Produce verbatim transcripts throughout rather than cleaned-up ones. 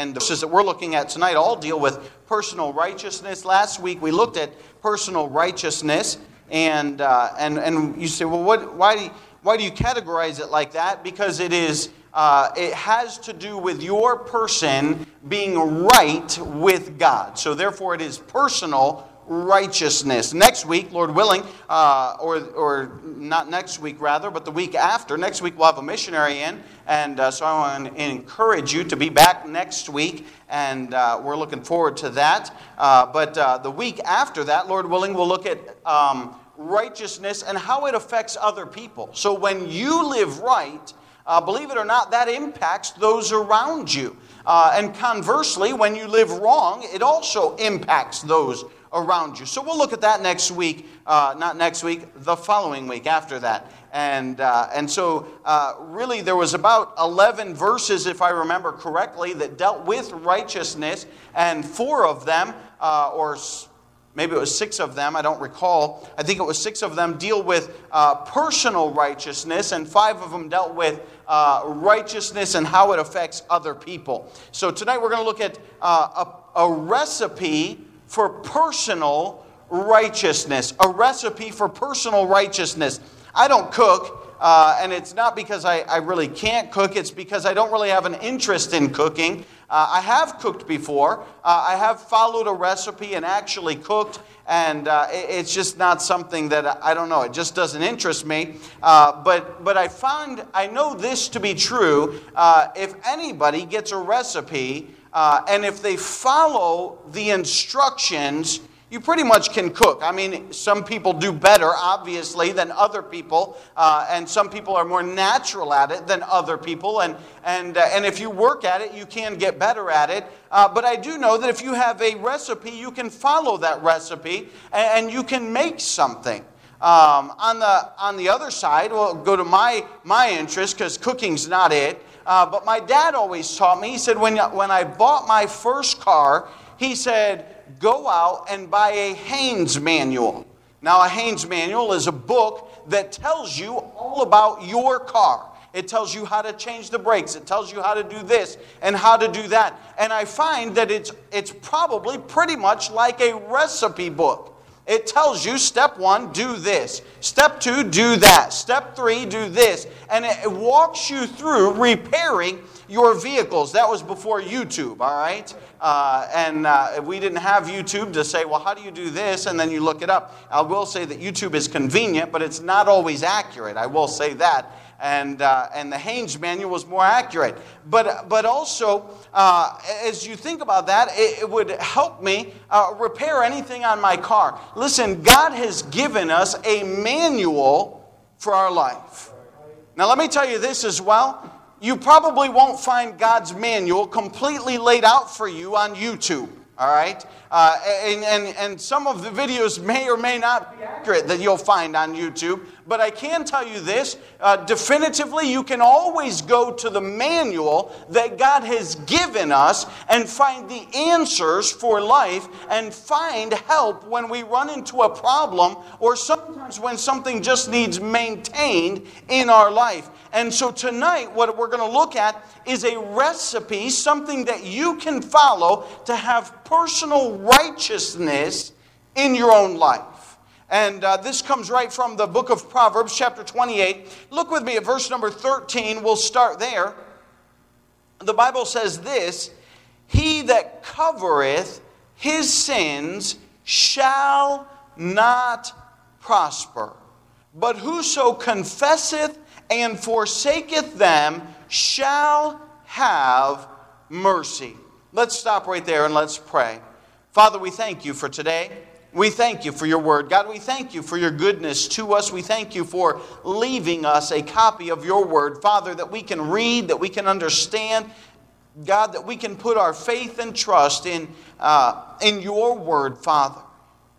And the verses that we're looking at tonight all deal with personal righteousness. Last week we looked at personal righteousness, and uh, and and you say, well, what? Why do you, why do you categorize it like that? Because it is uh, it has to do with your person being right with God. So therefore, it is personal righteousness. Next week, Lord willing, uh, or or not next week rather, but the week after. Next week we'll have a missionary in, and uh, so I want to encourage you to be back next week, and uh, we're looking forward to that. Uh, but uh, the week after that, Lord willing, we'll look at um, righteousness and how it affects other people. So when you live right, uh, believe it or not, that impacts those around you. Uh, and conversely, when you live wrong, it also impacts those around you. So we'll look at that next week, uh, not next week, the following week after that. And uh, and so uh, really there was about eleven verses, if I remember correctly, that dealt with righteousness, and four of them, uh, or maybe it was six of them, I don't recall, I think it was six of them deal with uh, personal righteousness, and five of them dealt with uh, righteousness and how it affects other people. So tonight we're going to look at uh, a, a recipe for personal righteousness, a recipe for personal righteousness. I don't cook, uh, and it's not because I, I really can't cook, it's because I don't really have an interest in cooking. Uh, I have cooked before, uh, I have followed a recipe and actually cooked, and uh, it, it's just not something that, I, I don't know, it just doesn't interest me, uh, but, but I found, I know this to be true, uh, if anybody gets a recipe, Uh, and if they follow the instructions, you pretty much can cook. I mean, some people do better, obviously, than other people, uh, and some people are more natural at it than other people, and and uh, and if you work at it, you can get better at it. Uh, but I do know that if you have a recipe, you can follow that recipe, and, and you can make something. Um, on the on the other side, we'll go to my my interest, because cooking's not it. Uh, but my dad always taught me, he said, when, when I bought my first car, he said, go out and buy a Haynes manual. Now, a Haynes manual is a book that tells you all about your car. It tells you how to change the brakes. It tells you how to do this and how to do that. And I find that it's, it's probably pretty much like a recipe book. It tells you, step one, do this. Step two, do that. Step three, do this. And it walks you through repairing your vehicles. That was before YouTube, all right? Uh, and uh, we didn't have YouTube to say, well, how do you do this? And then you look it up. I will say that YouTube is convenient, but it's not always accurate. I will say that. And uh, and the Haynes manual was more accurate. But but also, uh, as you think about that, it, it would help me uh, repair anything on my car. Listen, God has given us a manual for our life. Now let me tell you this as well. You probably won't find God's manual completely laid out for you on YouTube. All right? Uh, and, and, and some of the videos may or may not be accurate that you'll find on YouTube. But I can tell you this, uh, definitively, you can always go to the manual that God has given us and find the answers for life and find help when we run into a problem or sometimes when something just needs maintained in our life. And so tonight, what we're going to look at is a recipe, something that you can follow to have personal righteousness in your own life. And uh, this comes right from the book of Proverbs, chapter twenty-eight. Look with me at verse number thirteen. We'll start there. The Bible says this, he that covereth his sins shall not prosper, but whoso confesseth and forsaketh them shall have mercy. Let's stop right there and let's pray. Father, we thank you for today. We thank you for your word. God, we thank you for your goodness to us. We thank you for leaving us a copy of your word, Father, that we can read, that we can understand. God, that we can put our faith and trust in, uh, in your word, Father.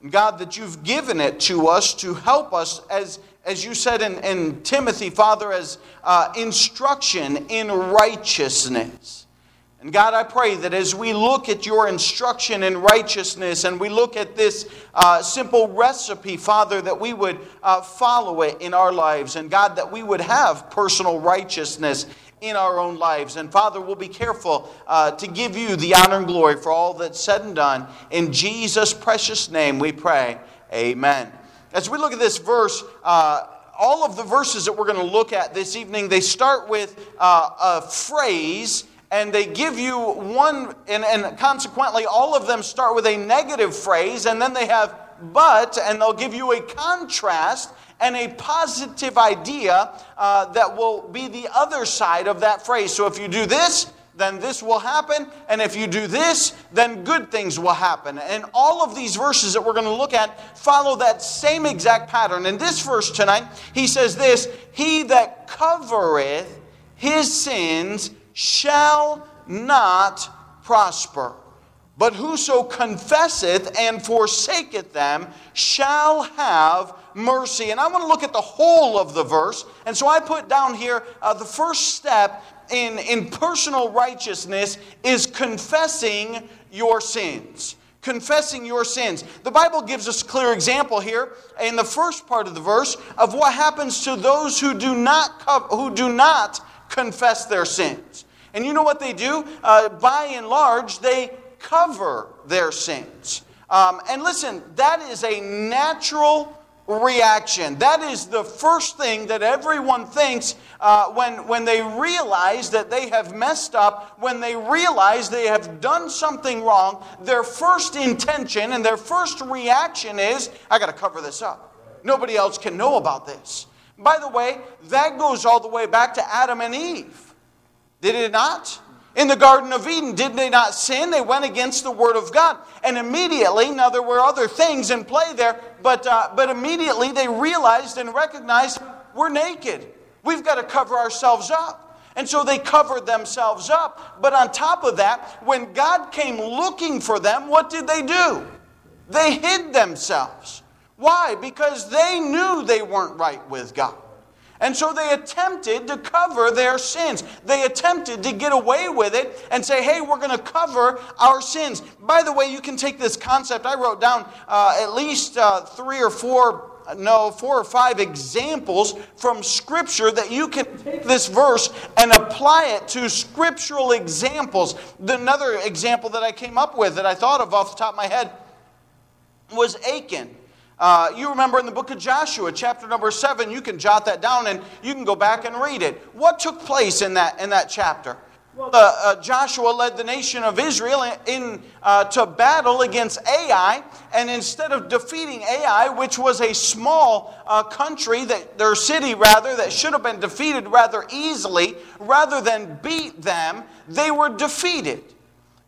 God, that you've given it to us to help us, as, as you said in, in Timothy, Father, as uh, instruction in righteousness. And God, I pray that as we look at your instruction in righteousness and we look at this uh, simple recipe, Father, that we would uh, follow it in our lives. And God, that we would have personal righteousness in our own lives. And Father, we'll be careful uh, to give you the honor and glory for all that's said and done. In Jesus' precious name we pray. Amen. As we look at this verse, uh, all of the verses that we're going to look at this evening, they start with uh, a phrase, and they give you one, and, and consequently all of them start with a negative phrase, and then they have but, and they'll give you a contrast and a positive idea uh, that will be the other side of that phrase. So if you do this, then this will happen. And if you do this, then good things will happen. And all of these verses that we're going to look at follow that same exact pattern. In this verse tonight, he says this, "He that covereth his sins shall not prosper, but whoso confesseth and forsaketh them shall have mercy." And I want to look at the whole of the verse. And so I put down here uh, the first step in, in personal righteousness is confessing your sins. Confessing your sins. The Bible gives us a clear example here in the first part of the verse of what happens to those who do not co- who do not confess their sins. And you know what they do? Uh, by and large, they cover their sins. Um, and listen, that is a natural reaction. That is the first thing that everyone thinks uh, when, when they realize that they have messed up, when they realize they have done something wrong. Their first intention and their first reaction is, I got to cover this up. Nobody else can know about this. By the way, that goes all the way back to Adam and Eve. Did it not? In the Garden of Eden, did they not sin? They went against the Word of God. And immediately, now there were other things in play there, but, uh, but immediately they realized and recognized, we're naked. We've got to cover ourselves up. And so they covered themselves up. But on top of that, when God came looking for them, what did they do? They hid themselves. Why? Because they knew they weren't right with God. And so they attempted to cover their sins. They attempted to get away with it and say, hey, we're going to cover our sins. By the way, you can take this concept. I wrote down uh, at least uh, three or four, no, four or five examples from Scripture that you can take this verse and apply it to scriptural examples. Another example that I came up with that I thought of off the top of my head was Achan. Uh, you remember in the book of Joshua, chapter number seven, you can jot that down and you can go back and read it. What took place in that in that chapter? Well, uh, uh, Joshua led the nation of Israel in, in uh, to battle against Ai, and instead of defeating Ai, which was a small uh, country, that their city rather, that should have been defeated rather easily, rather than beat them, they were defeated.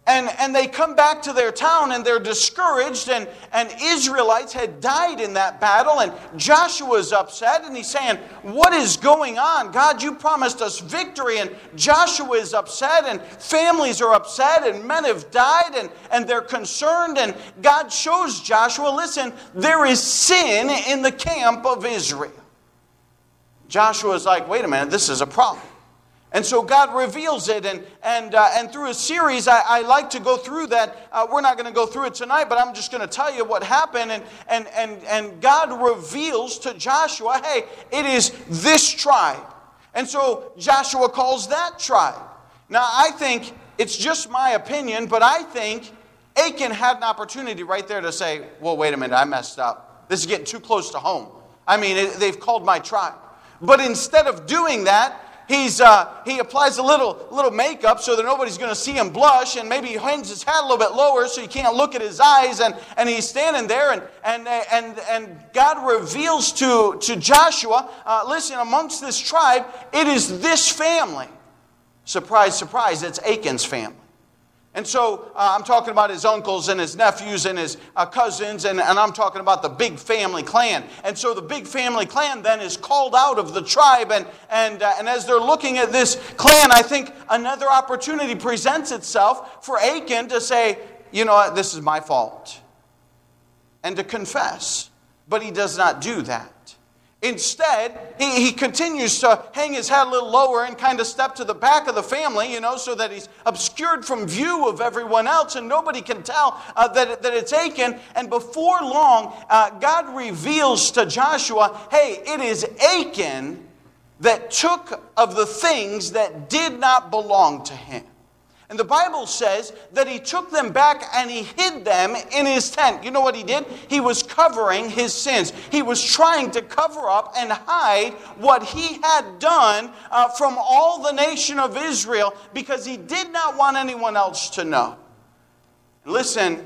And, and they come back to their town and they're discouraged, and, and Israelites had died in that battle, and Joshua's upset and he's saying, what is going on? God, you promised us victory, and Joshua is upset and families are upset and men have died, and, and they're concerned, and God shows Joshua, listen, there is sin in the camp of Israel. Joshua's like, wait a minute, this is a problem. And so God reveals it, and and uh, and through a series, I, I like to go through that. Uh, we're not going to go through it tonight, but I'm just going to tell you what happened. And and and and God reveals to Joshua, hey, it is this tribe. And so Joshua calls that tribe. Now I think, it's just my opinion, but I think Achan had an opportunity right there to say, well, wait a minute, I messed up. This is getting too close to home. I mean, it, they've called my tribe. But instead of doing that, He's uh, he applies a little little makeup so that nobody's going to see him blush, and maybe he hangs his hat a little bit lower so you can't look at his eyes, and, and he's standing there, and and and and God reveals to to Joshua, uh, listen, amongst this tribe, it is this family. Surprise, surprise! It's Achan's family. And so uh, I'm talking about his uncles and his nephews and his uh, cousins, and, and I'm talking about the big family clan. And so the big family clan then is called out of the tribe, and and uh, and as they're looking at this clan, I think another opportunity presents itself for Achan to say, you know what, this is my fault, and to confess. But he does not do that. Instead, he, he continues to hang his head a little lower and kind of step to the back of the family, you know, so that he's obscured from view of everyone else, and nobody can tell uh, that, that it's Achan. And before long, uh, God reveals to Joshua, hey, it is Achan that took of the things that did not belong to him. And the Bible says that he took them back and he hid them in his tent. You know what he did? He was covering his sins. He was trying to cover up and hide what he had done uh, from all the nation of Israel, because he did not want anyone else to know. Listen,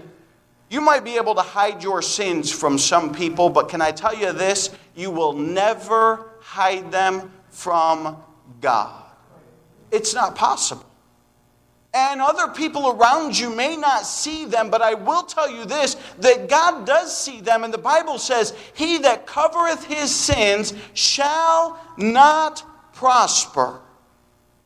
you might be able to hide your sins from some people, but can I tell you this? You will never hide them from God. It's not possible. And other people around you may not see them, but I will tell you this, that God does see them. And the Bible says, he that covereth his sins shall not prosper.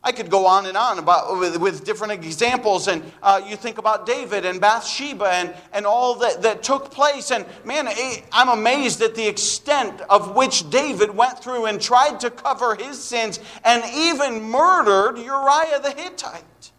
I could go on and on about with, with different examples. And uh, you think about David and Bathsheba and, and all that, that took place. And man, I'm amazed at the extent of which David went through and tried to cover his sins and even murdered Uriah the Hittite.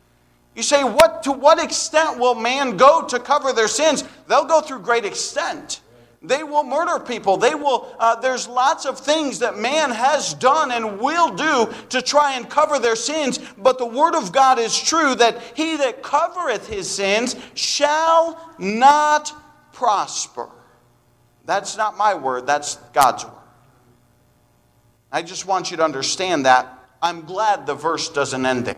You say, what to what extent will man go to cover their sins? They'll go through great extent. They will murder people. They will. Uh, there's lots of things that man has done and will do to try and cover their sins. But the Word of God is true, that he that covereth his sins shall not prosper. That's not my word. That's God's word. I just want you to understand that. I'm glad the verse doesn't end there.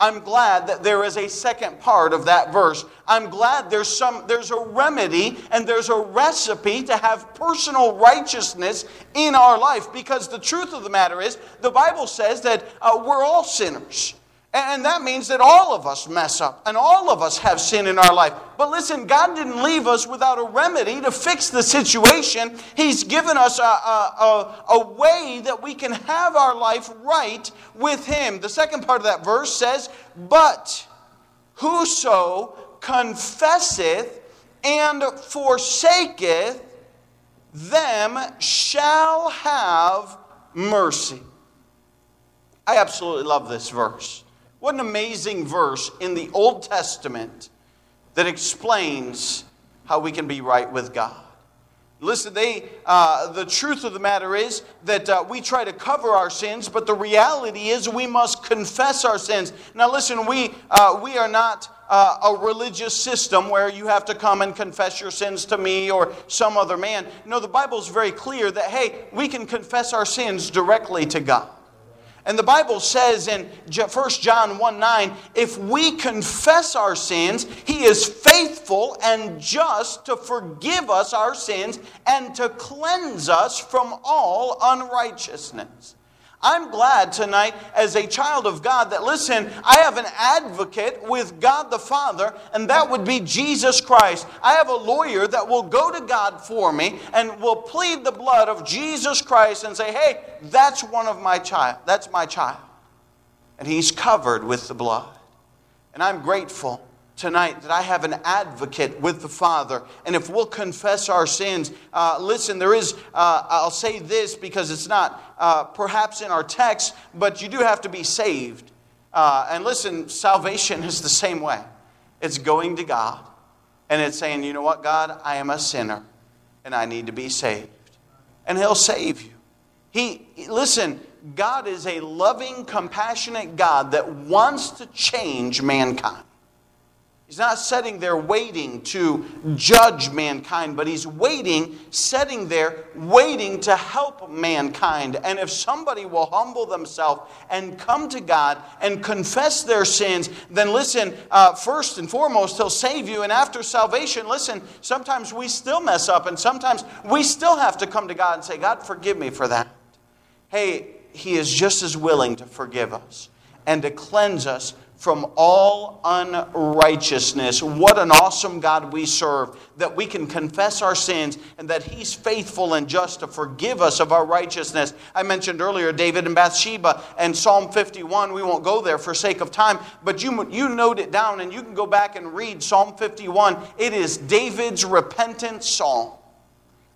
I'm glad that there is a second part of that verse. I'm glad there's some, there's a remedy and there's a recipe to have personal righteousness in our life. Because the truth of the matter is, the Bible says that uh, we're all sinners. And that means that all of us mess up and all of us have sin in our life. But listen, God didn't leave us without a remedy to fix the situation. He's given us a, a, a, a way that we can have our life right with him. The second part of that verse says, but whoso confesseth and forsaketh them shall have mercy. I absolutely love this verse. What an amazing verse in the Old Testament that explains how we can be right with God. Listen, they, uh, the truth of the matter is that uh, we try to cover our sins, but the reality is we must confess our sins. Now listen, we, uh, we are not uh, a religious system where you have to come and confess your sins to me or some other man. No, the Bible is very clear that, hey, we can confess our sins directly to God. And the Bible says in First John one nine, if we confess our sins, he is faithful and just to forgive us our sins and to cleanse us from all unrighteousness. I'm glad tonight, as a child of God, that listen, I have an advocate with God the Father, and that would be Jesus Christ. I have a lawyer that will go to God for me and will plead the blood of Jesus Christ and say, hey, that's one of my child. That's my child. And he's covered with the blood. And I'm grateful tonight that I have an advocate with the Father. And if we'll confess our sins, uh, listen, there is, uh, I'll say this because it's not uh, perhaps in our text, but you do have to be saved. Uh, and listen, salvation is the same way. It's going to God and it's saying, you know what, God, I am a sinner and I need to be saved. And he'll save you. He, listen, God is a loving, compassionate God that wants to change mankind. He's not sitting there waiting to judge mankind, but he's waiting, sitting there, waiting to help mankind. And if somebody will humble themselves and come to God and confess their sins, then listen, uh, first and foremost, he'll save you. And after salvation, listen, sometimes we still mess up and sometimes we still have to come to God and say, God, forgive me for that. Hey, he is just as willing to forgive us and to cleanse us from all unrighteousness. What an awesome God we serve, that we can confess our sins and that he's faithful and just to forgive us of our righteousness. I mentioned earlier David and Bathsheba and Psalm fifty-one. We won't go there for sake of time, but you, you note it down and you can go back and read Psalm fifty-one. It is David's repentant psalm.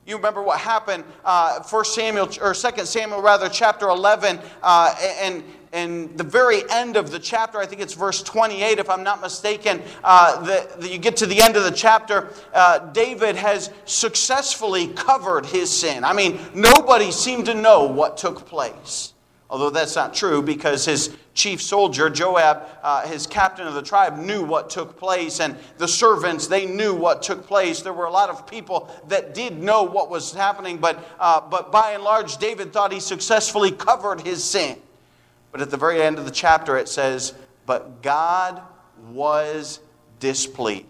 You remember what happened, uh, First Samuel, or Second Samuel rather, chapter eleven, uh, and and the very end of the chapter, I think it's verse twenty-eight, if I'm not mistaken, uh, the, the, you get to the end of the chapter, uh, David has successfully covered his sin. I mean, nobody seemed to know what took place. Although that's not true, because his chief soldier, Joab, uh, his captain of the tribe, knew what took place. And the servants, they knew what took place. There were a lot of people that did know what was happening. But, uh, but by and large, David thought he successfully covered his sin. But at the very end of the chapter, it says, but God was displeased.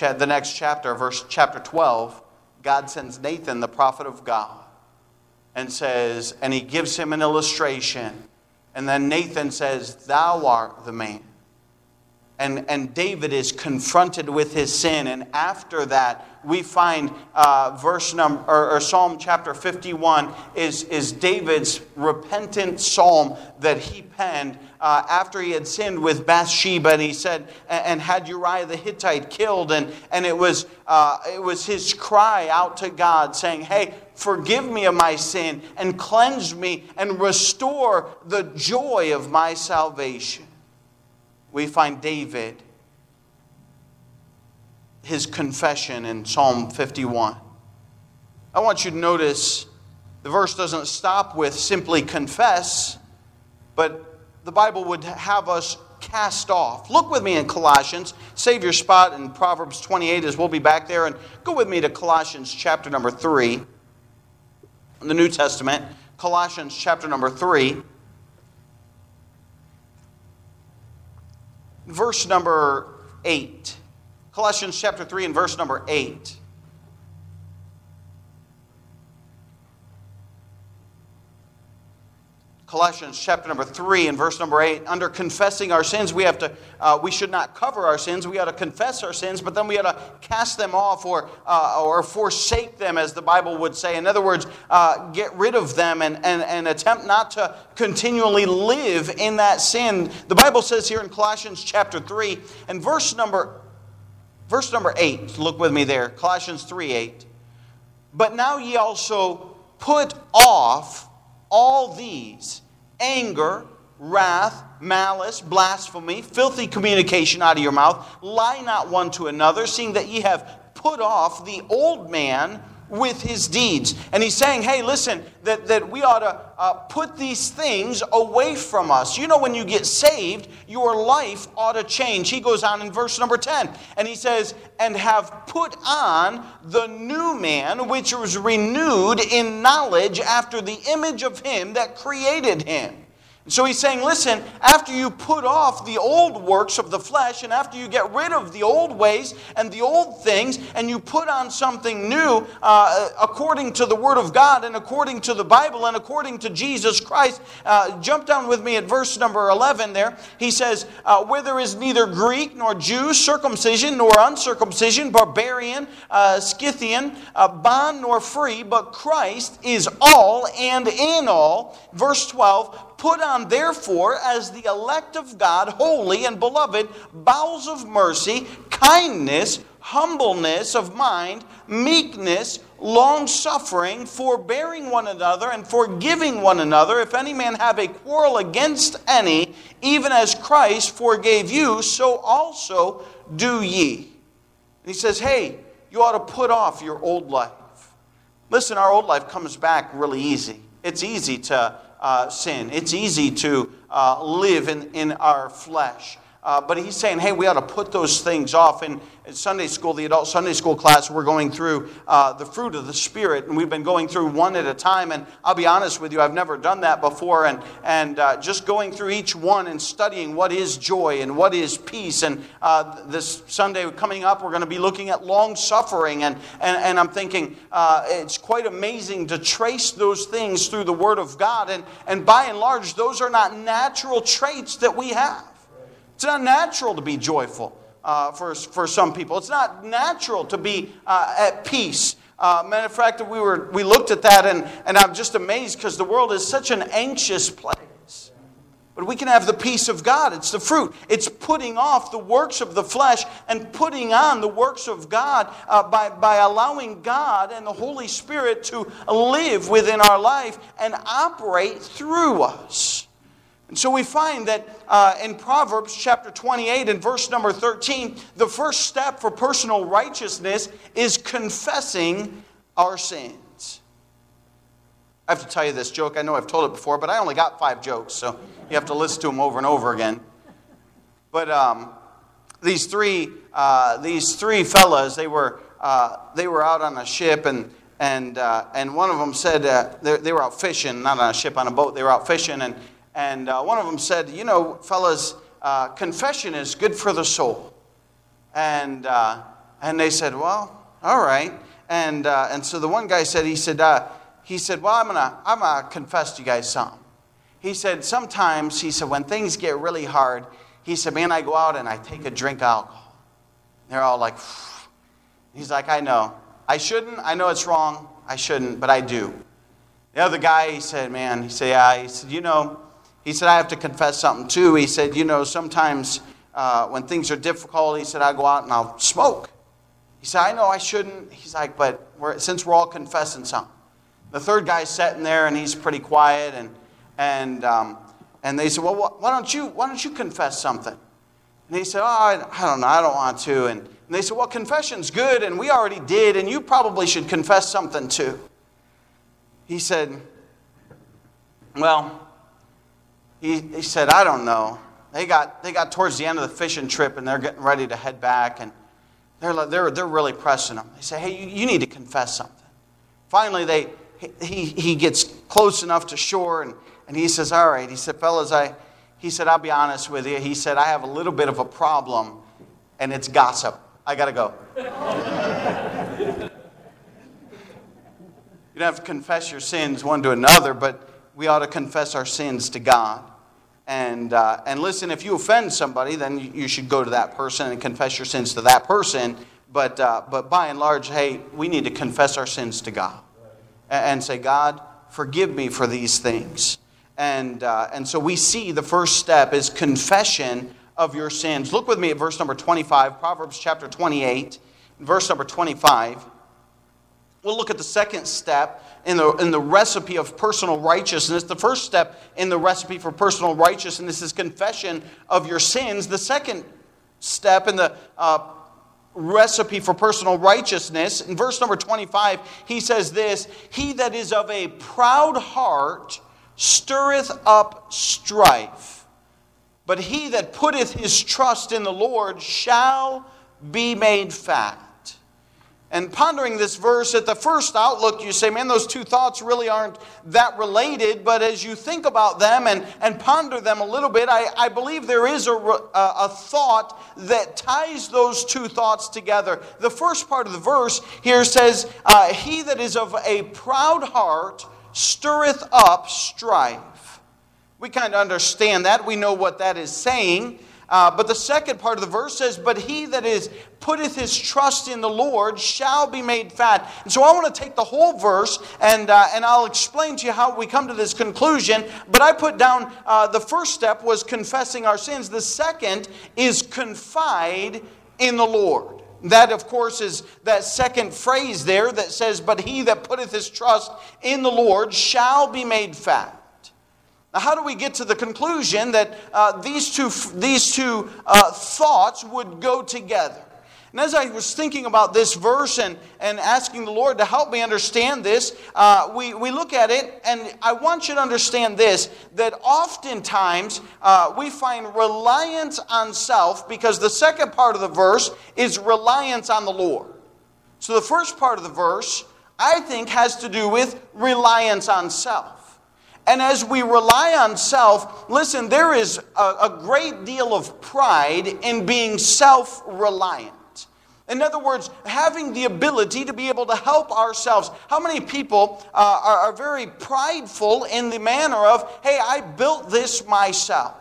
The next chapter, verse chapter twelve, God sends Nathan, the prophet of God, and says, and he gives him an illustration. And then Nathan says, thou art the man. And, and David is confronted with his sin. And after that, we find uh, verse number or, or Psalm chapter fifty-one is, is David's repentant psalm that he penned uh, after he had sinned with Bathsheba. And he said, and had Uriah the Hittite killed. And, and it was uh, it was his cry out to God saying, hey, forgive me of my sin and cleanse me and restore the joy of my salvation. We find David, his confession in Psalm fifty-one. I want you to notice the verse doesn't stop with simply confess, but the Bible would have us cast off. Look with me in Colossians. Save your spot in Proverbs twenty-eight as we'll be back there. And go with me to Colossians chapter number three. In the New Testament, Colossians chapter number three. Verse number eight. Colossians chapter three and verse number eight. Colossians chapter number three and verse number eight. Under confessing our sins, we have to. Uh, we should not cover our sins. We ought to confess our sins, but then we ought to cast them off or uh, or forsake them, as the Bible would say. In other words, uh, get rid of them and, and and attempt not to continually live in that sin. The Bible says here in Colossians chapter three and verse number verse number eight. Look with me there, Colossians three eight. But now ye also put off all these: anger, wrath, malice, blasphemy, filthy communication out of your mouth. Lie not one to another, seeing that ye have put off the old man with his deeds. And he's saying, hey, listen, that, that we ought to uh, put these things away from us. You know, when you get saved, your life ought to change. He goes on in verse number ten, and he says, and have put on the new man, which was renewed in knowledge after the image of him that created him. So he's saying, listen, after you put off the old works of the flesh and after you get rid of the old ways and the old things and you put on something new uh, according to the Word of God and according to the Bible and according to Jesus Christ, uh, jump down with me at verse number eleven there. He says, uh, where there is neither Greek nor Jew, circumcision nor uncircumcision, barbarian, uh, Scythian, uh, bond nor free, but Christ is all and in all. Verse twelve, put on, therefore, as the elect of God, holy and beloved, bowels of mercy, kindness, humbleness of mind, meekness, long-suffering, forbearing one another, and forgiving one another. If any man have a quarrel against any, even as Christ forgave you, so also do ye. And he says, hey, you ought to put off your old life. Listen, our old life comes back really easy. It's easy to Uh, sin. It's easy to uh, live in, in our flesh. Uh, but he's saying, hey, we ought to put those things off. In, in Sunday school, the adult Sunday school class, we're going through uh, the fruit of the Spirit, and we've been going through one at a time. And I'll be honest with you, I've never done that before. And, and uh, just going through each one and studying what is joy and what is peace. And uh, this Sunday coming up, we're going to be looking at long-suffering. And, and, and I'm thinking, uh, it's quite amazing to trace those things through the Word of God. And, and by and large, those are not natural traits that we have. It's not natural to be joyful uh, for, for some people. It's not natural to be uh, at peace. Uh, matter of fact, we were we looked at that, and, and I'm just amazed because the world is such an anxious place. But we can have the peace of God. It's the fruit. It's putting off the works of the flesh and putting on the works of God uh, by, by allowing God and the Holy Spirit to live within our life and operate through us. And so we find that uh, in Proverbs chapter twenty-eight and verse number thirteen, the first step for personal righteousness is confessing our sins. I have to tell you this joke. I know I've told it before, but I only got five jokes, so you have to listen to them over and over again. But um, these three uh, these three fellas, they were uh, they were out on a ship, and and uh, and one of them said uh, they, they were out fishing, not on a ship, on a boat. They were out fishing, and and uh, one of them said, you know, fellas, uh, confession is good for the soul. And uh, and they said, well, all right. And uh, and so the one guy said, he said, uh, he said, well, I'm gonna I'm gonna confess to you guys something. He said, sometimes, he said, when things get really hard, he said, man, I go out and I take a drink of alcohol. They're all like, phew. He's like, I know. I shouldn't. I know it's wrong. I shouldn't, but I do. The other guy, he said, man, he said, yeah. He said, you know, he said, I have to confess something too. He said, you know, sometimes uh, when things are difficult, he said, I go out and I'll smoke. He said, I know I shouldn't. He's like, but we're, since we're all confessing something. The third guy's sitting there, and he's pretty quiet, and and um, and they said, well, why don't you why don't you confess something? And he said, oh, I, I don't know, I don't want to. And, and they said, well, confession's good, and we already did, and you probably should confess something too. He said, well, he, he said, I don't know. They got they got towards the end of the fishing trip, and they're getting ready to head back, and they're they're they're really pressing him. They say, hey, you, you need to confess something. Finally, they. He he gets close enough to shore, and, and he says, all right. He said, fellas, I, he said, I'll be honest with you. He said, I have a little bit of a problem, and it's gossip. I got to go. You don't have to confess your sins one to another, but we ought to confess our sins to God. And, uh, and listen, if you offend somebody, then you, you should go to that person and confess your sins to that person. But, uh, but by and large, hey, we need to confess our sins to God. And say, God, forgive me for these things. And uh, and so we see the first step is confession of your sins. Look with me at verse number twenty-five, Proverbs chapter twenty-eight, verse number twenty-five. We'll look at the second step in the in the recipe of personal righteousness. The first step in the recipe for personal righteousness is confession of your sins. The second step in the uh recipe for personal righteousness. In verse number twenty-five, he says this, he that is of a proud heart stirreth up strife, but he that putteth his trust in the Lord shall be made fat. And pondering this verse, at the first outlook, you say, man, those two thoughts really aren't that related. But as you think about them and, and ponder them a little bit, I, I believe there is a, a thought that ties those two thoughts together. The first part of the verse here says, uh, he that is of a proud heart stirreth up strife. We kind of understand that. We know what that is saying. Uh, but the second part of the verse says, but he that is putteth his trust in the Lord shall be made fat. And so I want to take the whole verse, and uh, and I'll explain to you how we come to this conclusion. But I put down uh, the first step was confessing our sins. The second is confide in the Lord. That, of course, is that second phrase there that says, but he that putteth his trust in the Lord shall be made fat. Now, how do we get to the conclusion that uh, these two, these two uh, thoughts would go together? And as I was thinking about this verse and, and asking the Lord to help me understand this, uh, we, we look at it, and I want you to understand this, that oftentimes uh, we find reliance on self, because the second part of the verse is reliance on the Lord. So the first part of the verse, I think, has to do with reliance on self. And as we rely on self, listen, there is a, a great deal of pride in being self-reliant. In other words, having the ability to be able to help ourselves. How many people uh, are, are very prideful in the manner of, hey, I built this myself.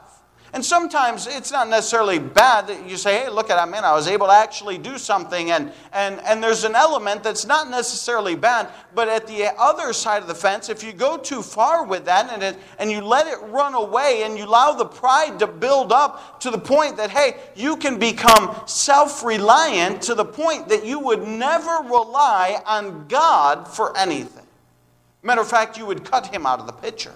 And sometimes it's not necessarily bad that you say, hey, look at that, man, I was able to actually do something. And, and, and there's an element that's not necessarily bad. But at the other side of the fence, if you go too far with that and, it, and you let it run away and you allow the pride to build up to the point that, hey, you can become self-reliant to the point that you would never rely on God for anything. Matter of fact, you would cut him out of the picture.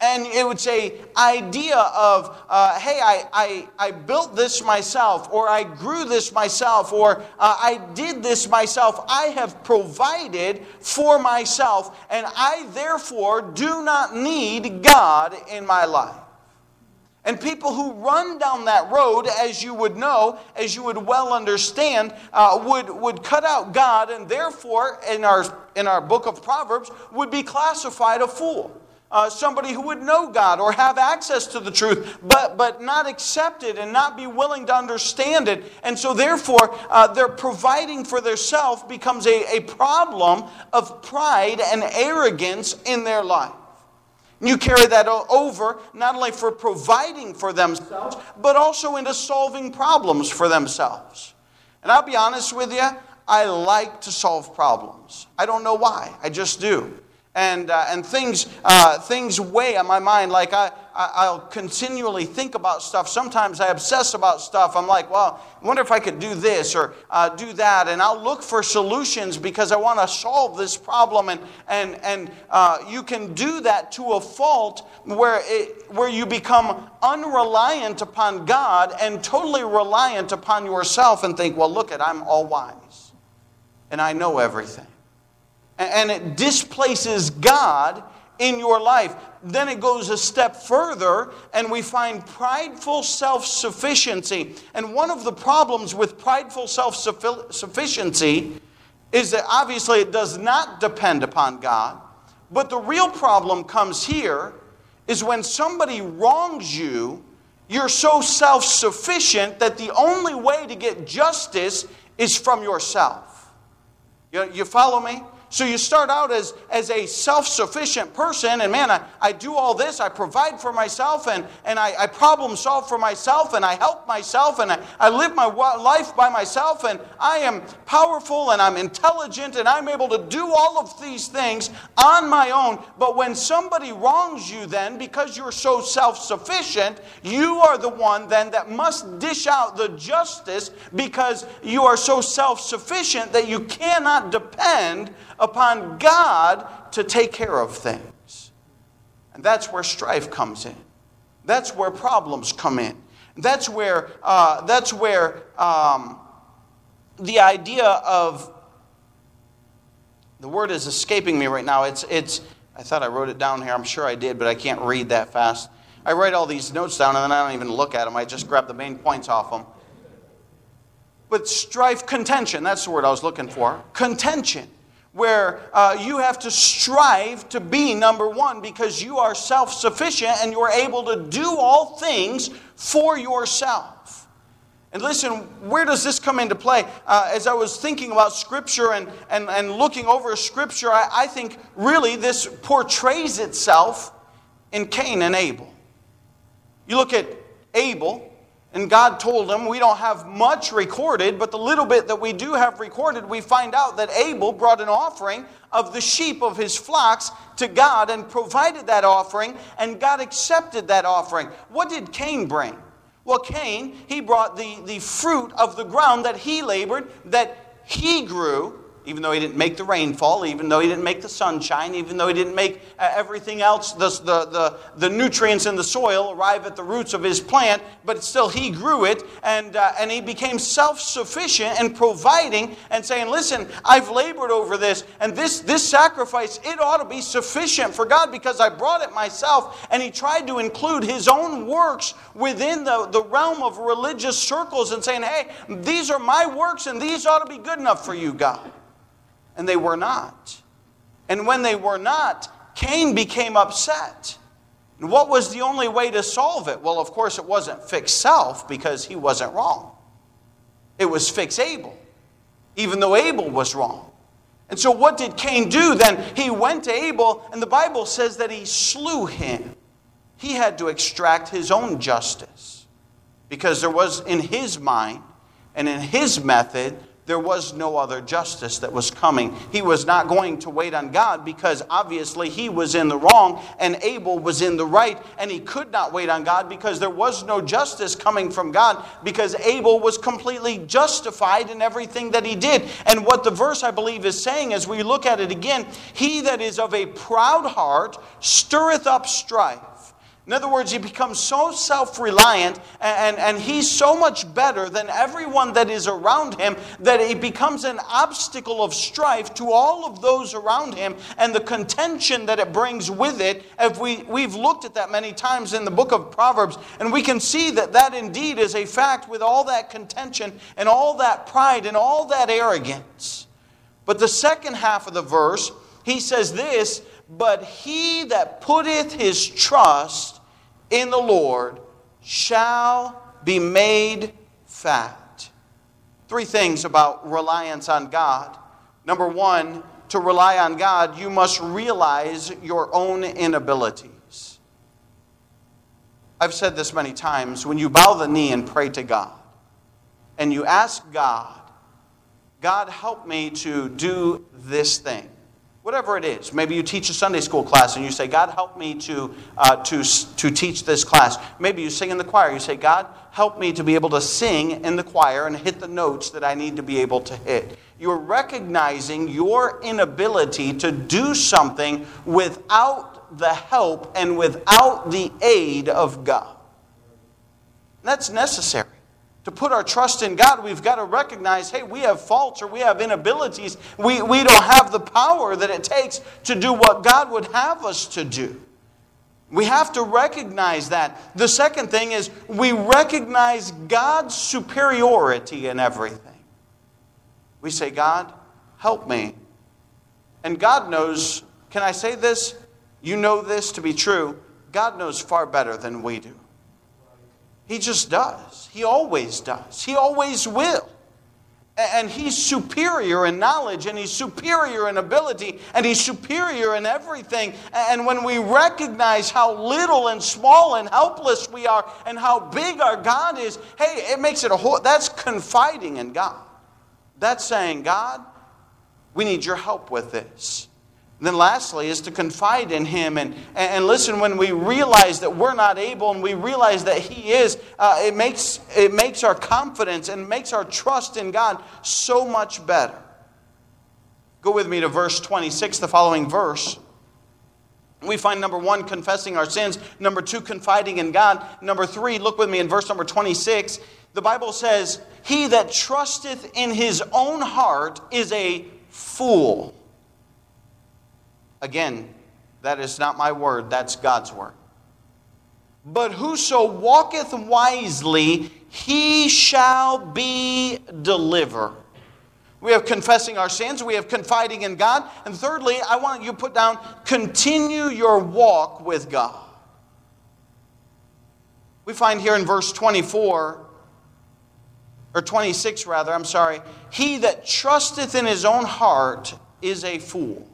And it would say idea of, uh, hey, I, I, I built this myself, or I grew this myself, or uh, I did this myself. I have provided for myself, and I therefore do not need God in my life. And people who run down that road, as you would know, as you would well understand, uh, would, would cut out God, and therefore, in our, in our book of Proverbs, would be classified a fool. Uh, somebody who would know God or have access to the truth, but, but not accept it and not be willing to understand it. And so therefore, uh, their providing for themselves becomes a, a problem of pride and arrogance in their life. You carry that over not only for providing for themselves, but also into solving problems for themselves. And I'll be honest with you, I like to solve problems. I don't know why, I just do. And, uh, and things, uh, things weigh on my mind. Like I, I, I'll continually think about stuff. Sometimes I obsess about stuff. I'm like, well, I wonder if I could do this or uh, do that. And I'll look for solutions because I want to solve this problem. And, and, and uh, you can do that to a fault where, it, where you become unreliant upon God and totally reliant upon yourself and think, well, look, it, I'm all wise and I know everything. And it displaces God in your life. Then it goes a step further, and we find prideful self-sufficiency. And one of the problems with prideful self-sufficiency is that obviously it does not depend upon God. But the real problem comes here is when somebody wrongs you, you're so self-sufficient that the only way to get justice is from yourself. You, you follow me? So you start out as, as a self-sufficient person, and man, I, I do all this, I provide for myself, and, and I, I problem solve for myself, and I help myself, and I, I live my life by myself, and I am powerful, and I'm intelligent, and I'm able to do all of these things on my own. But when somebody wrongs you then, because you're so self-sufficient, you are the one then that must dish out the justice because you are so self-sufficient that you cannot depend upon God to take care of things. And that's where strife comes in. That's where problems come in. That's where, uh, that's where um, the idea of, the word is escaping me right now. It's, it's. I thought I wrote it down here. I'm sure I did, but I can't read that fast. I write all these notes down and then I don't even look at them. I just grab the main points off them. But strife, contention, that's the word I was looking for. Contention. Where uh, you have to strive to be number one because you are self-sufficient and you're able to do all things for yourself. And listen, where does this come into play? Uh, as I was thinking about Scripture and, and, and looking over Scripture, I, I think really this portrays itself in Cain and Abel. You look at Abel. And God told him, we don't have much recorded, but the little bit that we do have recorded, we find out that Abel brought an offering of the sheep of his flocks to God and provided that offering, and God accepted that offering. What did Cain bring? Well, Cain, he brought the, the fruit of the ground that he labored, that he grew, even though he didn't make the rainfall, even though he didn't make the sunshine, even though he didn't make everything else, the, the, the, the nutrients in the soil arrive at the roots of his plant, but still he grew it, and, uh, and he became self-sufficient in providing and saying, listen, I've labored over this, and this, this sacrifice, it ought to be sufficient for God because I brought it myself. And he tried to include his own works within the, the realm of religious circles and saying, hey, these are my works and these ought to be good enough for you, God. And they were not. And when they were not, Cain became upset. And what was the only way to solve it? Well, of course, it wasn't fix self because he wasn't wrong. It was fix Abel, even though Abel was wrong. And so what did Cain do then? He went to Abel, and the Bible says that he slew him. He had to extract his own justice because there was in his mind and in his method There was no other justice that was coming. He was not going to wait on God because obviously he was in the wrong and Abel was in the right, and he could not wait on God because there was no justice coming from God because Abel was completely justified in everything that he did. And what the verse, I believe, is saying as we look at it again, he that is of a proud heart stirreth up strife. In other words, he becomes so self-reliant and, and, and he's so much better than everyone that is around him that he becomes an obstacle of strife to all of those around him and the contention that it brings with it. If we, we've looked at that many times in the book of Proverbs, and we can see that that indeed is a fact with all that contention and all that pride and all that arrogance. But the second half of the verse, he says this, but he that putteth his trust in the Lord shall be made fat. Three things about reliance on God. Number one, to rely on God, you must realize your own inabilities. I've said this many times. When you bow the knee and pray to God, and you ask God, God, help me to do this thing. Whatever it is. Maybe you teach a Sunday school class and you say, God, help me to, uh, to, to teach this class. Maybe you sing in the choir. You say, God, help me to be able to sing in the choir and hit the notes that I need to be able to hit. You're recognizing your inability to do something without the help and without the aid of God. That's necessary. To put our trust in God, we've got to recognize, hey, we have faults or we have inabilities. We, we don't have the power that it takes to do what God would have us to do. We have to recognize that. The second thing is we recognize God's superiority in everything. We say, God, help me. And God knows, can I say this? You know this to be true. God knows far better than we do. He just does. He always does. He always will. And he's superior in knowledge, and he's superior in ability, and he's superior in everything. And when we recognize how little and small and helpless we are and how big our God is, hey, it makes it a whole... That's confiding in God. That's saying, God, we need your help with this. And then lastly is to confide in him. And, and listen, when we realize that we're not able and we realize that he is, uh, it makes, it makes our confidence and makes our trust in God so much better. Go with me to verse twenty-six, the following verse. We find, number one, confessing our sins. Number two, confiding in God. Number three, look with me in verse number twenty-six. The Bible says, he that trusteth in his own heart is a fool. Again, that is not my word, that's God's word. But whoso walketh wisely, he shall be delivered. We have confessing our sins, we have confiding in God, and thirdly, I want you to put down, continue your walk with God. We find here in verse twenty-four, or twenty-six rather, I'm sorry, he that trusteth in his own heart is a fool.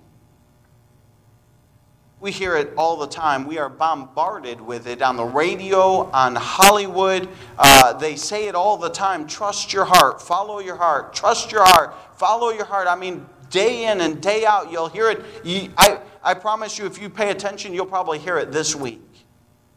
We hear it all the time. We are bombarded with it on the radio, on Hollywood. Uh, they say it all the time. Trust your heart. Follow your heart. Trust your heart. Follow your heart. I mean, day in and day out, you'll hear it. You, I, I promise you, if you pay attention, you'll probably hear it this week.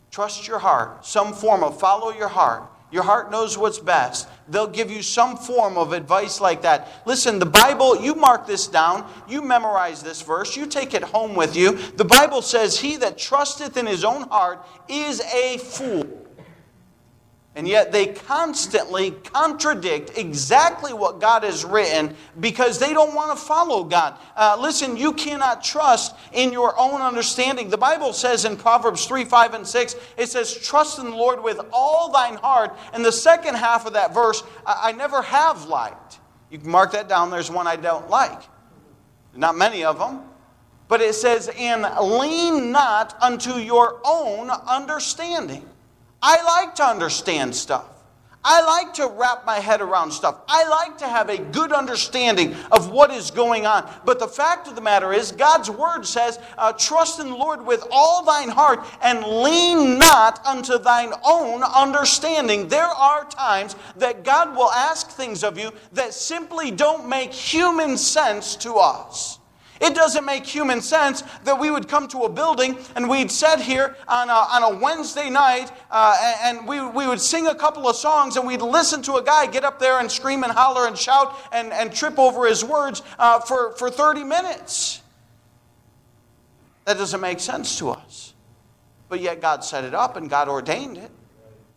Trust your heart. Some form of follow your heart. Your heart knows what's best. They'll give you some form of advice like that. Listen, the Bible, you mark this down. You memorize this verse. You take it home with you. The Bible says, he that trusteth in his own heart is a fool. And yet they constantly contradict exactly what God has written because they don't want to follow God. Uh, listen, you cannot trust in your own understanding. The Bible says in Proverbs three, five, and six, it says, trust in the Lord with all thine heart. And the second half of that verse, I, I never have liked. You can mark that down. There's one I don't like. Not many of them. But it says, and lean not unto your own understanding. I like to understand stuff. I like to wrap my head around stuff. I like to have a good understanding of what is going on. But the fact of the matter is, God's word says, uh, trust in the Lord with all thine heart and lean not unto thine own understanding. There are times that God will ask things of you that simply don't make human sense to us. It doesn't make human sense that we would come to a building and we'd sit here on a, on a Wednesday night uh, and we, we would sing a couple of songs and we'd listen to a guy get up there and scream and holler and shout and, and trip over his words uh, for, for thirty minutes. That doesn't make sense to us. But yet God set it up and God ordained it.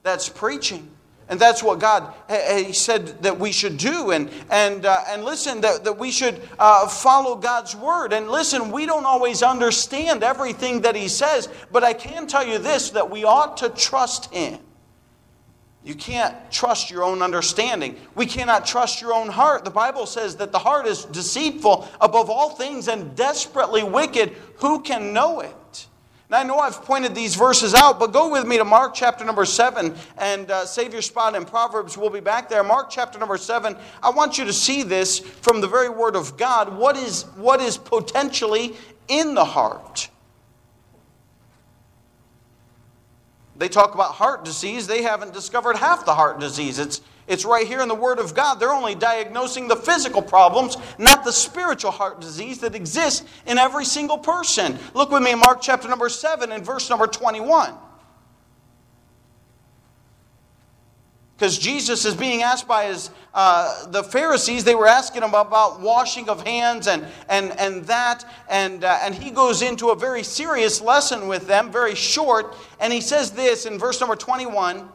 That's preaching. And that's what God he said that we should do. And, and, uh, and listen, that, that we should uh, follow God's word. And listen, we don't always understand everything that he says. But I can tell you this, that we ought to trust him. You can't trust your own understanding. We cannot trust your own heart. The Bible says that the heart is deceitful above all things and desperately wicked. Who can know it? Now, I know I've pointed these verses out, but go with me to Mark chapter number seven and uh, save your spot in Proverbs. We'll be back there. Mark chapter number seven. I want you to see this from the very word of God. What is, what is potentially in the heart? They talk about heart disease. They haven't discovered half the heart disease. It's, it's right here in the word of God. They're only diagnosing the physical problems, not the spiritual heart disease that exists in every single person. Look with me in Mark chapter number seven and verse number twenty-one. Because Jesus is being asked by his, uh, the Pharisees, they were asking him about washing of hands and, and, and that. And, uh, and he goes into a very serious lesson with them, very short. And he says this in verse number twenty-one,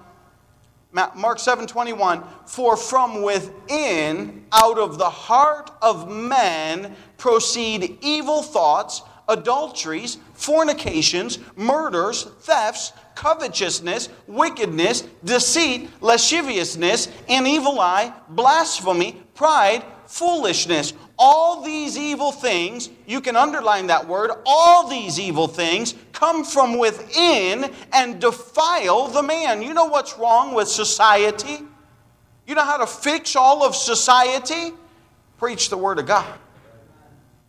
Mark seven twenty-one, for from within, out of the heart of men, proceed evil thoughts, adulteries, fornications, murders, thefts, covetousness, wickedness, deceit, lasciviousness, an evil eye, blasphemy, pride, foolishness. All these evil things, you can underline that word, all these evil things come from within and defile the man. You know what's wrong with society? You know how to fix all of society? Preach the word of God.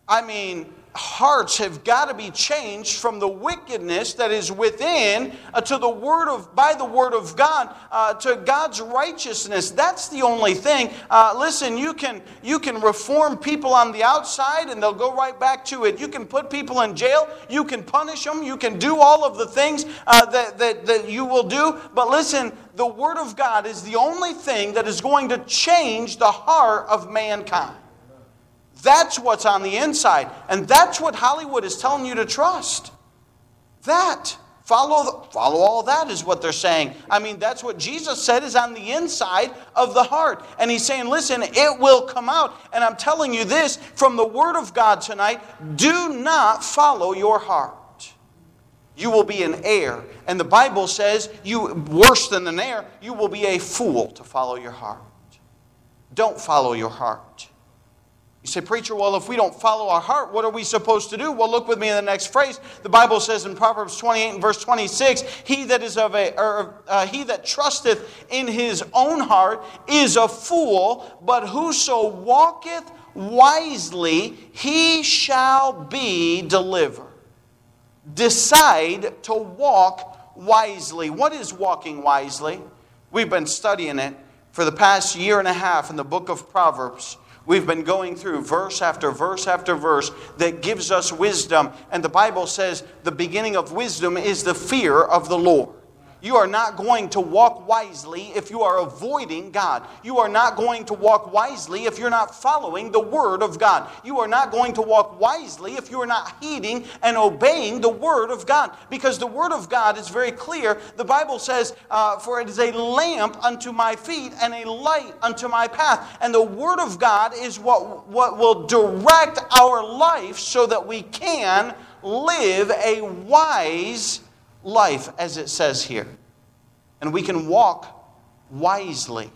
I mean, hearts have got to be changed from the wickedness that is within uh, to the word of by the word of God uh, to God's righteousness. That's the only thing. Uh, listen, you can you can reform people on the outside and they'll go right back to it. You can put people in jail. You can punish them. You can do all of the things uh, that, that that you will do. But listen, the word of God is the only thing that is going to change the heart of mankind. That's what's on the inside. And that's what Hollywood is telling you to trust. That. Follow the, follow all that is what they're saying. I mean, that's what Jesus said is on the inside of the heart. And he's saying, listen, it will come out. And I'm telling you this from the word of God tonight. Do not follow your heart. You will be an heir. And the Bible says, you worse than an heir, you will be a fool to follow your heart. Don't follow your heart. You say, preacher, well, if we don't follow our heart, what are we supposed to do? Well, look with me in the next phrase. The Bible says in Proverbs twenty-eight and verse twenty-six, he that is of a, or, uh, he that trusteth in his own heart is a fool, but whoso walketh wisely, he shall be delivered. Decide to walk wisely. What is walking wisely? We've been studying it for the past year and a half in the book of Proverbs. We've been going through verse after verse after verse that gives us wisdom. And the Bible says the beginning of wisdom is the fear of the Lord. You are not going to walk wisely if you are avoiding God. You are not going to walk wisely if you're not following the word of God. You are not going to walk wisely if you are not heeding and obeying the word of God. Because the word of God is very clear. The Bible says, uh, for it is a lamp unto my feet and a light unto my path. And the word of God is what, what will direct our life so that we can live a wise life. Life, as it says here. And we can walk wisely,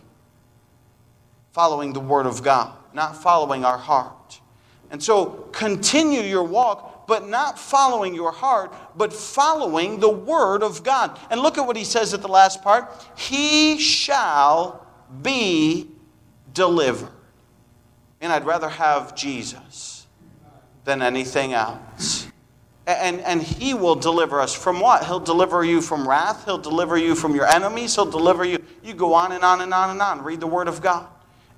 following the word of God, not following our heart. And so continue your walk. but not following your heart, but following the word of God. And look at what he says at the last part. He shall be delivered. And I'd rather have Jesus than anything else. And, and he will deliver us from what? He'll deliver you from wrath. He'll deliver you from your enemies. He'll deliver you. You go on and on and on and on. Read the word of God.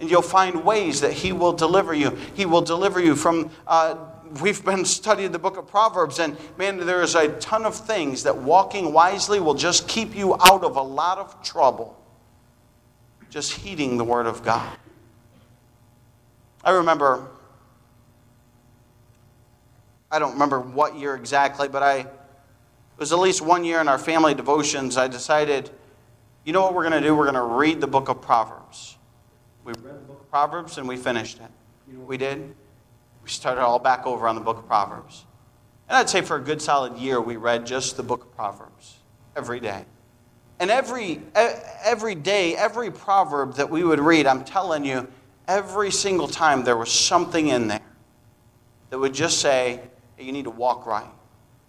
And you'll find ways that he will deliver you. He will deliver you from... Uh, we've been studying the book of Proverbs, and man, there is a ton of things that walking wisely will just keep you out of a lot of trouble. Just heeding the word of God. I remember... I don't remember what year exactly, but I, it was at least one year in our family devotions, I decided, you know what we're going to do? We're going to read the book of Proverbs. We read the book of Proverbs and we finished it. You know what we did? We started all back over on the book of Proverbs. And I'd say for a good solid year, we read just the book of Proverbs every day. And every, every day, every proverb that we would read, I'm telling you, every single time there was something in there that would just say, you need to walk right.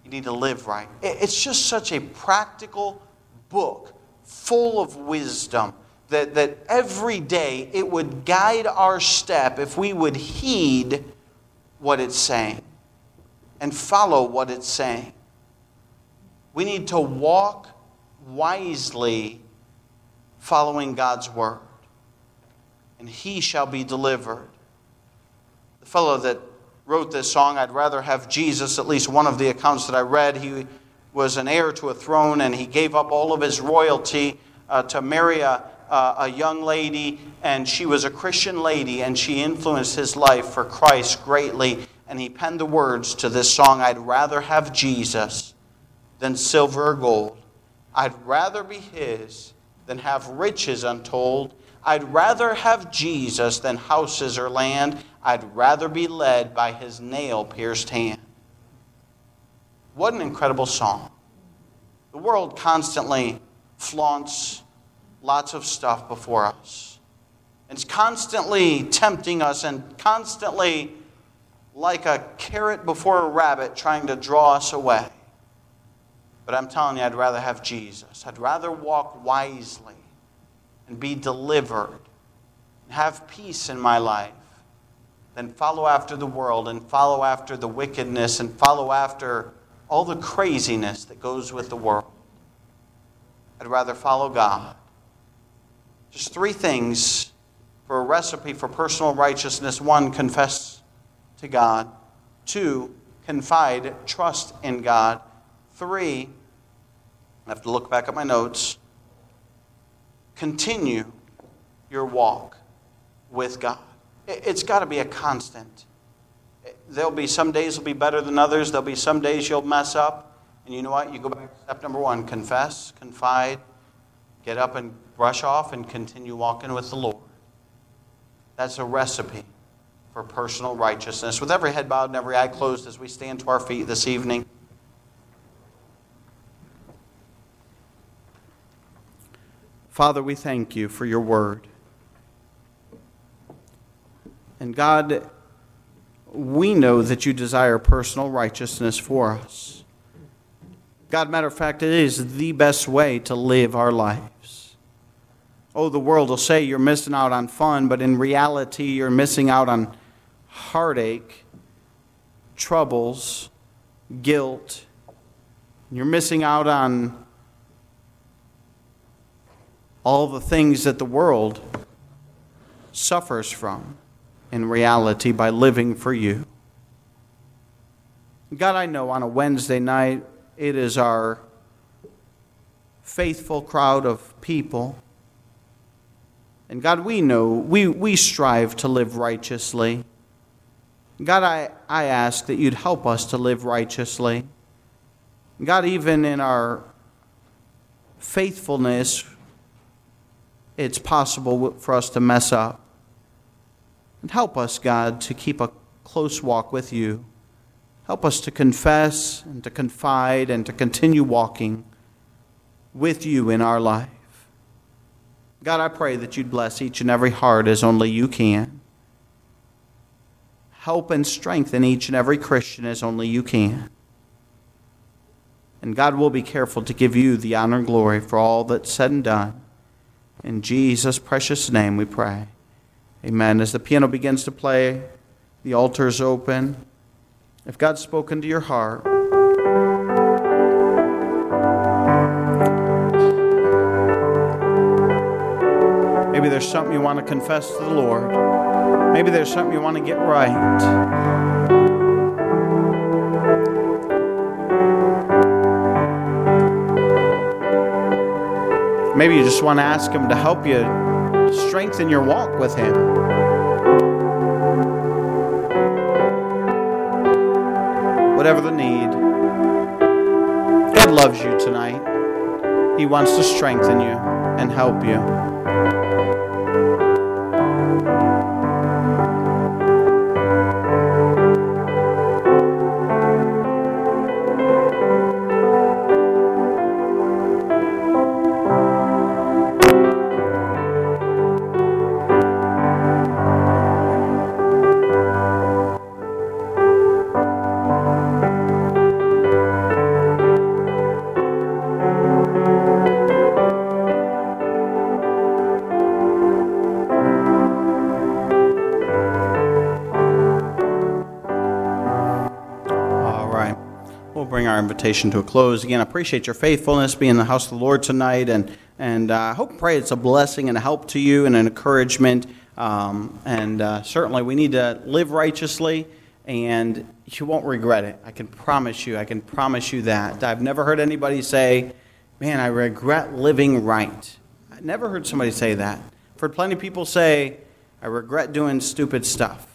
You need to live right. It's just such a practical book full of wisdom that, that every day it would guide our step if we would heed what it's saying and follow what it's saying. We need to walk wisely following God's word, and he shall be delivered. The fellow that wrote this song, I'd Rather Have Jesus, at least one of the accounts that I read, he was an heir to a throne, and he gave up all of his royalty uh, to marry a, uh, a young lady, and she was a Christian lady, and she influenced his life for Christ greatly, and he penned the words to this song, I'd rather have Jesus than silver or gold. I'd rather be his than have riches untold. I'd rather have Jesus than houses or land. I'd rather be led by his nail-pierced hand. What an incredible song. The world constantly flaunts lots of stuff before us. It's constantly tempting us and constantly like a carrot before a rabbit trying to draw us away. But I'm telling you, I'd rather have Jesus. I'd rather walk wisely and be delivered, and have peace in my life, then follow after the world and follow after the wickedness and follow after all the craziness that goes with the world. I'd rather follow God. Just three things for a recipe for personal righteousness. One, confess to God. Two, confide, trust in God. Three, I have to look back at my notes, continue your walk with God. It's got to be a constant. There'll be some days will be better than others. There'll be some days you'll mess up. And you know what? You go back to step number one. Confess, confide, get up and brush off and continue walking with the Lord. That's a recipe for personal righteousness. With every head bowed and every eye closed as we stand to our feet this evening. Father, we thank you for your word. And God, we know that you desire personal righteousness for us. God, matter of fact, it is the best way to live our lives. Oh, the world will say you're missing out on fun, but in reality, you're missing out on heartache, troubles, guilt. You're missing out on all the things that the world suffers from in reality by living for you. God, I know on a Wednesday night, it is our faithful crowd of people. And God, we know, we, we strive to live righteously. God, I, I ask that you'd help us to live righteously. God, even in our faithfulness, it's possible for us to mess up. And help us, God, to keep a close walk with you. Help us to confess and to confide and to continue walking with you in our life. God, I pray that you'd bless each and every heart as only you can. help and strengthen each and every Christian as only you can. And God will be careful to give you the honor and glory for all that's said and done. In Jesus' precious name we pray. Amen. As the piano begins to play, the altar is open. If God's spoken to your heart, maybe there's something you want to confess to the Lord. Maybe there's something you want to get right. Maybe you just want to ask Him to help you strengthen your walk with Him. Whatever the need, God loves you tonight. He wants to strengthen you and help you. To a close. Again, I appreciate your faithfulness being in the house of the Lord tonight, and and I uh, hope and pray it's a blessing and a help to you and an encouragement. Um, and uh, certainly we need to live righteously, and you won't regret it. I can promise you. I can promise you that. I've never heard anybody say, "Man, I regret living right." I never heard somebody say that. I've heard plenty of people say, "I regret doing stupid stuff."